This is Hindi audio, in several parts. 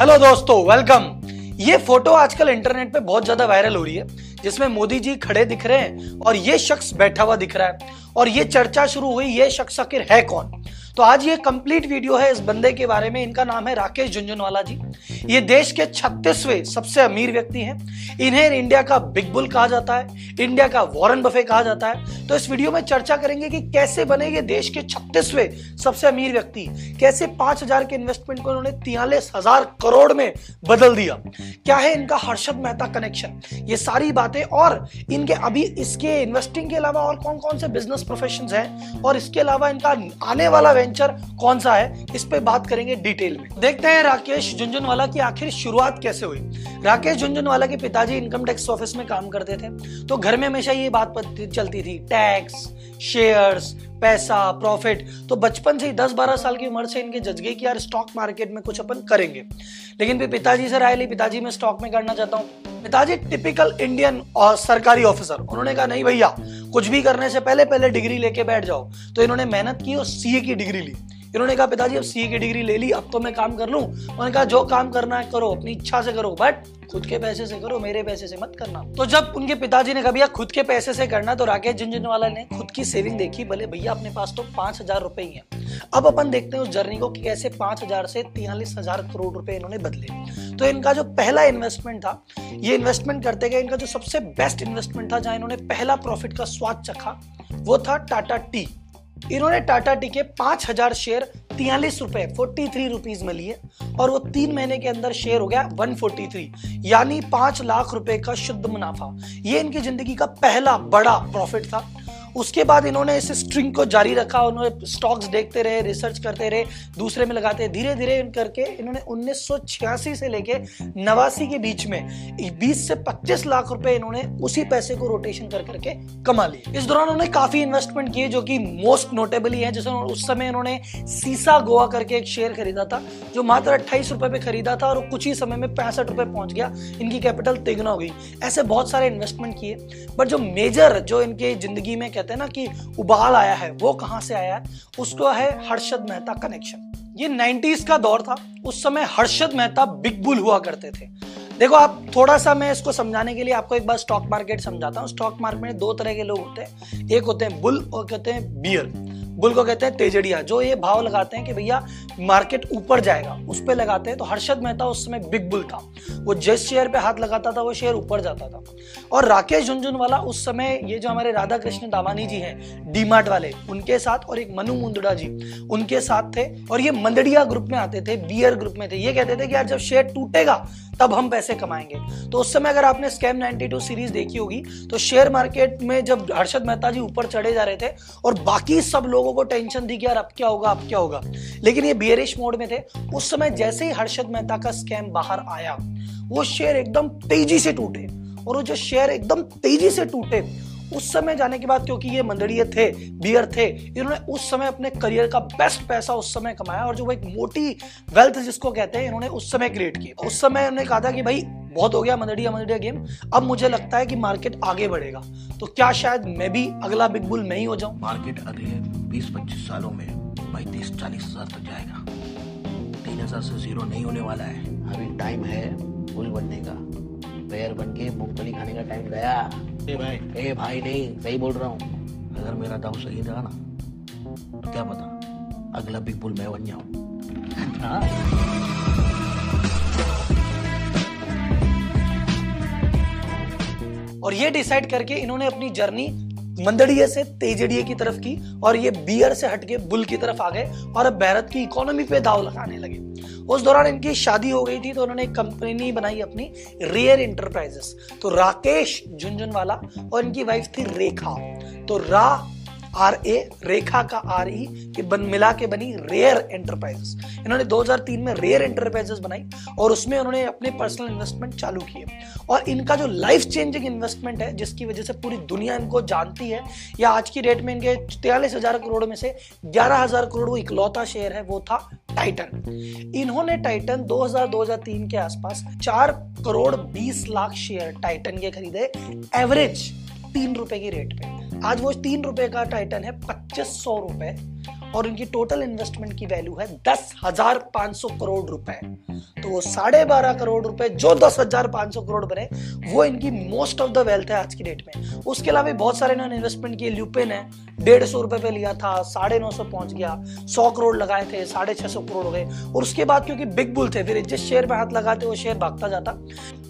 हेलो दोस्तों, वेलकम। ये फोटो आजकल इंटरनेट पे बहुत ज्यादा वायरल हो रही है जिसमें मोदी जी खड़े दिख रहे हैं और ये शख्स बैठा हुआ दिख रहा है और ये चर्चा शुरू हुई, ये शख्स आखिर है कौन। तो आज ये कंप्लीट वीडियो है इस बंदे के बारे में। इनका नाम है राकेश झुंझुनवाला जी। ये देश के 36वें सबसे अमीर व्यक्ति हैं। इन्हें इंडिया का बिग बुल कहा जाता है, इंडिया का वॉरेन बफे कहा जाता है। तो इस वीडियो में चर्चा करेंगे कि कैसे बने ये देश के 36वें सबसे अमीर व्यक्ति, कैसे 5000 के इन्वेस्टमेंट को उन्होंने 43,000 करोड़ में बदल दिया, क्या है इनका हर्षद मेहता कनेक्शन, ये सारी बातें और इनके अभी इसके इन्वेस्टिंग के अलावा और कौन कौन से बिजनेस प्रोफेशंस हैं और इसके अलावा इनका आने वाला वेंचर कौन सा है, इस पे बात करेंगे डिटेल में। देखते हैं राकेश झुंझुनवाला की आखिर शुरुआत कैसे हुई। राकेश झुंझुनवाला के पिताजी इनकम टैक्स ऑफिस में काम करते थे, तो घर में हमेशा ये बात चलती थी, टैक्स, शेयर्स, पैसा, प्रॉफिट। तो बचपन से ही 10-12 साल की उम्र से इनके जज्बे कि यार स्टॉक मार्केट में कुछ अपन करेंगे। लेकिन फिर पिताजी से राय ली, पिताजी मैं स्टॉक में करना चाहता हूँ। पिताजी टिपिकल इंडियन और सरकारी ऑफिसर, उन्होंने कहा नहीं भैया, कुछ भी करने से पहले डिग्री लेके बैठ जाओ। तो इन्होंने मेहनत की और सीए की डिग्री ली। इन्होंने कहा पिताजी अब सीए की डिग्री ले ली, अब तो मैं काम कर लूं। उन्होंने कहा जो काम करना है करो, अपनी इच्छा से करो, बट खुद के पैसे से करो, मेरे पैसे से मत करना। तो जब उनके पिताजी ने कहा भैया खुद के पैसे से करना, तो राकेश झुंझुनवाला ने खुद की सेविंग देखी, भले भैया अपने पास तो 5,000 रुपए ही है। अब अपन देखते हैं उस जर्नी को कि कैसे 5,000 से 43,000 करोड़ रुपए इन्होंने बदले। तो इनका जो पहला इन्वेस्टमेंट था, ये इन्वेस्टमेंट करते गए, इनका जो सबसे बेस्ट इन्वेस्टमेंट था, जहां इन्होंने पहला प्रॉफिट का स्वाद चखा, वो था टाटा टी। इन्होंने टाटा टी के 5,000 शेयर 43 रुपए 43 रुपीज में लिए और वो 3 महीने के अंदर शेयर हो गया 143, यानी 5 लाख रुपए का शुद्ध मुनाफा। ये इनकी जिंदगी का पहला बड़ा प्रॉफिट था। उसके बाद इन्होंने इस स्ट्रिंग को जारी रखा, उन्होंने स्टॉक्स देखते रहे, रिसर्च करते रहे, दूसरे में लगाते, धीरे धीरे करके इन्होंने 1986 से लेके 89 के बीच में 20 से 25 लाख रुपए इन्होंने उसी पैसे को रोटेशन कर करके कमा लिए। इस दौरान उन्होंने काफी इन्वेस्टमेंट किए जो कि मोस्ट नोटेबली है, जैसे उस समय उन्होंने सीसा गोवा करके एक शेयर खरीदा था जो मात्र 28 रुपए पे खरीदा था और कुछ ही समय में 65 रुपए पहुंच गया, इनकी कैपिटल तिगुना हो गई। ऐसे बहुत सारे इन्वेस्टमेंट किए, बट जो मेजर जो इनके जिंदगी में है ना कि उबाल आया है, वो कहां से आया है, उसको है हर्षद मेहता कनेक्शन। ये 90s का दौर था, उस समय हर्षद मेहता बिग बुल हुआ करते थे। देखो आप, थोड़ा सा मैं इसको समझाने के लिए आपको एक बार स्टॉक मार्केट समझाता हूँ। स्टॉक मार्केट में 2 तरह के लोग होते हैं, एक होते हैं बुल और कहते हैं बियर। बुल को कहते हैं तेजड़िया, जो ये भाव लगाते हैं कि भैया मार्केट ऊपर जाएगा, उस पे लगाते हैं। तो हर्षद मेहता उस समय बिग बुल था, वो जिस शेयर पे हाथ लगाता था वो शेयर ऊपर जाता था। और राकेश झुंझुनवाला उस समय, ये जो हमारे राधाकृष्ण दामानी जी हैं डीमार्ट वाले, उनके साथ और एक मनु मुंद्रा जी उनके साथ थे, और ये मंदड़िया ग्रुप में आते थे, बियर ग्रुप में थे। ये कहते थे कि यार जब शेयर टूटेगा तब हम पैसे कमाएंगे। तो उस समय अगर आपने स्कैम 92 सीरीज देखी होगी तो शेयर मार्केट में जब हर्षद मेहता जी ऊपर चढ़े जा रहे थे और बाकी सब लोगों को टेंशन थी कि यार अब क्या होगा, अब क्या होगा, लेकिन ये बियरिश मोड में थे। उस समय जैसे ही हर्षद मेहता का स्कैम बाहर आया, वो शेयर एकदम तेजी से टूटे, और वो जो शेयर एकदम तेजी से टूटे उस समय जाने के बाद, क्योंकि ये मंदड़िए थे, बियर थे, इन्होंने उस समय अपने करियर का बेस्ट पैसा उस समय कमाया, और जो वो एक मोटी वेल्थ जिसको कहते हैं इन्होंने उस समय क्रिएट की। उस समय उन्होंने कहा था कि भाई बहुत हो गया मंदड़िया मंदड़िया गेम, अब मुझे लगता है कि मार्केट आगे बढ़ेगा, तो क्या शायद मैं भी अगला बिग बुल मैं ही हो जाऊं। मार्केट अगले 20-25 सालों में 35-40 हजार तक जाएगा, 3,000 से जीरो नहीं होने वाला है। अभी टाइम है बुल बनने का, पैर बन के मूंगफली खाने का टाइम गया। ए भाई नहीं, सही बोल रहा हूँ। अगर मेरा दाव सही था ना, तो क्या पता अगला बिग बुल मैं बन जाऊँ। और ये डिसाइड करके इन्होंने अपनी जर्नी मंदड़िए से तेजड़िए की तरफ की, और ये बियर से हटके बुल की तरफ आ गए और अब भारत की इकोनॉमी पे दाव लगाने लगे। उस दौरान इनकी शादी हो गई थी, तो उन्होंने एक कंपनी बनाई अपनी, रेयर एंटरप्राइजेस। तो राकेश झुंझुनवाला और इनकी वाइफ थी रेखा, तो रा RA, रेखा का RE के बन मिला के बनी रेयर एंटरप्राइजेस। इन्होंने 2003 में रेयर एंटरप्राइजेस बनाई और उसमें उन्होंने अपने पर्सनल इन्वेस्टमेंट चालू किए, और इनका जो लाइफ चेंजिंग इन्वेस्टमेंट है जिसकी वजह से पूरी दुनिया इनको जानती है, या आज की डेट में इनके 43,000 करोड़ में से 11,000 करोड़ वो इकलौता शेयर है, वो था टाइटन। इन्होंने टाइटन 2000-2003 के आसपास 4 करोड़ 20 लाख शेयर टाइटन के खरीदे, एवरेज 3 रुपए की रेट पे। आज वो 3 रुपए का टाइटन है 2,500 रुपए, और उनकी टोटल इन्वेस्टमेंट की वैल्यू है 10,500 करोड़ रुपए। तो वो 12.5 करोड़ रुपए जो 10,500 करोड़ बने वो इनकी मोस्ट ऑफ द वेल्थ है आज की डेट में। उसके अलावा बहुत सारे इन्होंने इन्वेस्टमेंट किए। ल्यूपिन है 150 रुपए पे लिया था, 950 पहुंच गया, 100 करोड़ लगाए थे, 650 करोड़ हो गए। और उसके बाद क्योंकि बिग बुल थे फिर जिस शेयर में हाथ लगाते वो शेयर भागता जाता।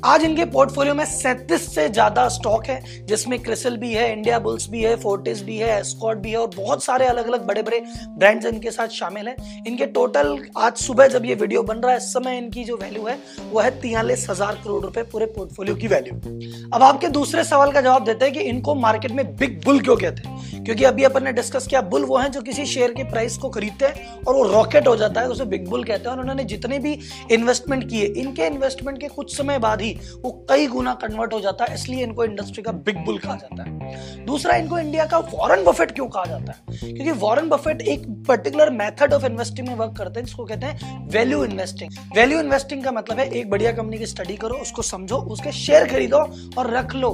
आज इनके पोर्टफोलियो में 37 से ज्यादा स्टॉक है जिसमें क्रिसिल भी है, इंडिया बुल्स भी है, फोर्टिस भी है, एस्कॉर्ट भी है और बहुत सारे अलग अलग बड़े बड़े ब्रांड्स इनके साथ शामिल हैं। इनके टोटल आज सुबह जब ये वीडियो बन रहा है इस समय इनकी जो वैल्यू है वो है 43,000 करोड़ रुपए पूरे पोर्टफोलियो की वैल्यू। अब आपके दूसरे सवाल का जवाब देते हैं कि इनको मार्केट में बिग बुल क्यों कहते हैं, क्योंकि अभी अपन ने डिस्कस किया बुल वो है जो किसी शेयर के प्राइस को खरीदते हैं और वो रॉकेट हो जाता है उसे बिग बुल कहते हैं। और उन्होंने जितने भी इन्वेस्टमेंट किए इनके इन्वेस्टमेंट के कुछ समय बाद ही वो कई गुना कन्वर्ट हो जाता है, इसलिए इनको इंडस्ट्री का बिग बुल कहा जाता है। दूसरा, इनको इंडिया का वॉरेन बफेट क्यों कहा जाता है, क्योंकि वॉरेन बफेट एक पर्टिकुलर मेथड ऑफ इन्वेस्टिंग में वर्क करते हैं जिसको कहते हैं वैल्यू इन्वेस्टिंग। वैल्यू इन्वेस्टिंग का मतलब है एक बढ़िया कंपनी की स्टडी करो, उसको समझो, उसके शेयर खरीदो और रख लो,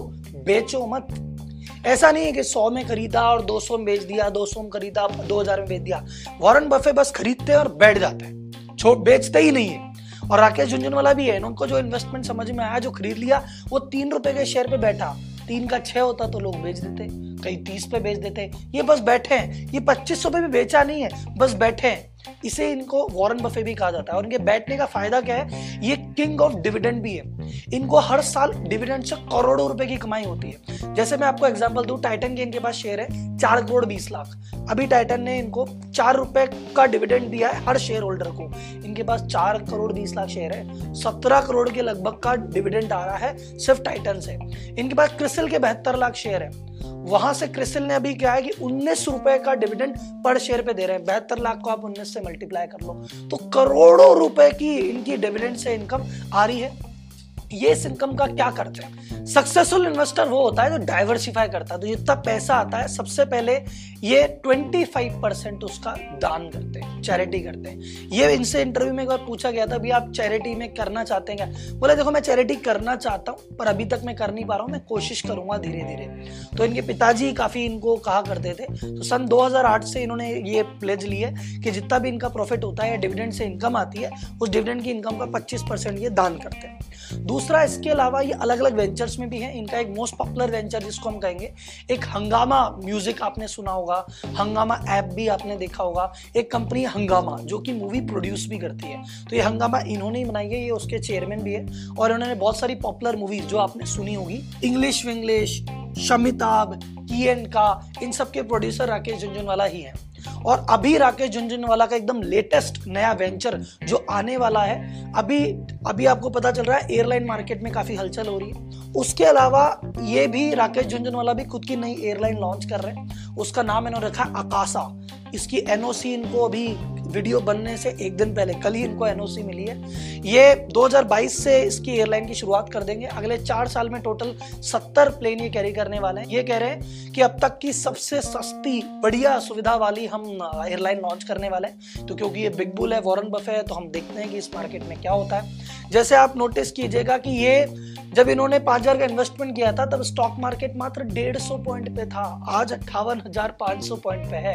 बेचो मत। ऐसा नहीं है कि 100 में खरीदा और 200 में बेच दिया, 200 में खरीदा 2000 में बेच दिया। वॉरेन बफेट बस खरीदते हैं और बैठ जाते हैं, छोड़ बेचते ही नहीं है। और राकेश झुंझुनवाला भी है, उनको जो इन्वेस्टमेंट समझ में आया जो खरीद लिया, वो 3 रुपए के शेयर पे बैठा, 3 का 6 होता तो लोग बेच देते, कहीं 30 पे बेच देते, ये बस बैठे हैं, ये 2500 पे भी बेचा नहीं है, बस बैठे हैं। इसे इनको वॉरेन बफे भी कहा जाता है। और इनके बैठने का फायदा क्या है, ये किंग ऑफ डिविडेंड भी है। इनको हर साल डिविडेंड से करोड़ों रुपए की कमाई होती है। जैसे मैं आपको एग्जांपल दूं, टाइटन के इनके पास शेयर है 4 करोड़ 20 लाख, अभी टाइटन ने इनको 4 रुपए का डिविडेंड दिया है हर शेयर होल्डर को। इनके पास 4 करोड़ 20 लाख शेयर है, 17 करोड़ के लगभग का डिविडेंड आ रहा है सिर्फ टाइटन से। इनके पास क्रिसिल के 72 लाख शेयर है, वहां से क्रिसिल ने अभी क्या है कि 19 रुपए का डिविडेंड पर शेयर पे दे रहे हैं। 72 लाख को आप 19 से मल्टीप्लाई कर लो तो करोड़ों रुपए की इनकी डिविडेंड से इनकम आ रही है। ये इस इनकम का क्या करते हैं, सक्सेसफुल इन्वेस्टर वो होता है जो डाइवर्सिफाई करता है। तो जितना पैसा आता है सबसे पहले ये 25% उसका दान करते हैं, चैरिटी करते हैं। ये इनसे इंटरव्यू में एक बार पूछा गया था, अभी आप चैरिटी में करना चाहते हैं क्या, बोला देखो मैं चैरिटी करना चाहता हूँ पर अभी तक मैं कर नहीं पा रहा हूँ, मैं कोशिश करूंगा धीरे धीरे। तो इनके पिताजी काफी इनको कहा करते थे, तो सन 2008 से इन्होंने ये प्लेज लिया कि जितना भी इनका प्रॉफिट होता है या डिविडेंड से इनकम आती है उस डिविडेंड की इनकम का 25% ये दान करते हैं। दूसरा, इसके अलावा ये अलग अलग वेंचर्स में भी है। इनका एक मोस्ट पॉपुलर वेंचर जिसको हम कहेंगे, एक हंगामा म्यूजिक आपने सुना होगा, हंगामा ऐप भी आपने देखा होगा, एक कंपनी हंगामा जो कि मूवी प्रोड्यूस भी करती है। तो ये हंगामा इन्होंने ही बनाई है, ये उसके चेयरमैन भी है। और इन्होंने बहुत सारी पॉपुलर मूवीज जो आपने सुनी होगी, इंग्लिश विंग्लिश, शमिताभ, की एंड का, इन सब के प्रोड्यूसर राकेश झुंझुनवाला ही है। और अभी राकेश झुंझुनवाला का एकदम लेटेस्ट नया वेंचर जो आने वाला है, अभी आपको पता चल रहा है एयरलाइन मार्केट में काफी हलचल हो रही है। उसके अलावा ये भी राकेश झुंझुनवाला भी खुद की नई एयरलाइन लॉन्च कर रहे हैं, उसका नाम इन्होंने रखा है आकासा। इसकी एनओसी इनको अभी वीडियो बनने से एक दिन पहले, कल ही इनको एनओसी मिली है। ये 2022 से इसकी एयरलाइन की शुरुआत कर देंगे। अगले 4 साल में टोटल 70 प्लेन ये कैरी करने वाले हैं। ये कह रहे हैं कि अब तक की सबसे सस्ती बढ़िया सुविधा वाली हम एयरलाइन लॉन्च करने वाले हैं। तो क्योंकि ये बिग बुल है, वॉरेन बफे है, तो हम देखते हैं कि इस मार्केट में क्या होता है। जैसे आप नोटिस कीजिएगा कि ये जब इन्होंने 5000 का इन्वेस्टमेंट किया था तब स्टॉक मार्केट मात्र 150 पॉइंट पे था, आज 58,500 पॉइंट पे है।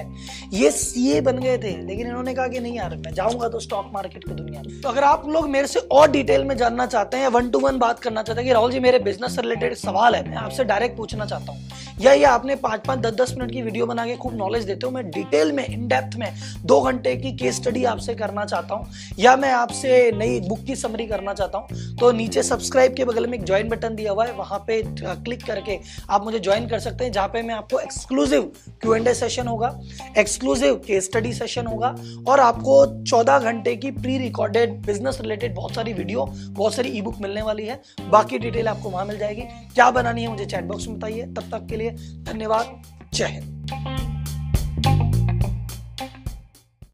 ये सीए बन गए थे, लेकिन इन्होंने कहा कि नहीं यार मैं जाऊंगा तो स्टॉक मार्केट की दुनिया। तो अगर आप लोग मेरे से और डिटेल में जानना चाहते हैं, 1-to-1 बात करना चाहते हैं कि राहुल जी मेरे बिजनेस से रिलेटेड सवाल है, मैं आपसे डायरेक्ट पूछना चाहता हूँ, या ये आपने 5-5, 10-10 मिनट की वीडियो बना के खूब नॉलेज देते हो, मैं डिटेल में इन डेप्थ में 2 घंटे की केस स्टडी आपसे करना चाहता हूँ, या मैं आपसे नई बुक की समरी करना चाहता हूँ, तो नीचे सब्सक्राइब के बगल में ज्वाइन बटन दिया हुआ है, वहां पे क्लिक करके आप मुझे ज्वाइन कर सकते हैं, जहां पे मैं आपको एक्सक्लूसिव Q&A सेशन होगा, एक्सक्लूसिव केस स्टडी सेशन होगा और आपको 14 घंटे की प्री रिकॉर्डेड बिजनेस रिलेटेड बहुत सारी वीडियो, बहुत सारी ई बुक मिलने वाली है। बाकी डिटेल आपको वहां मिल जाएगी। क्या बनानी है मुझे चैट बॉक्स में बताइए। तब तक के लिए धन्यवाद, जय हिंद।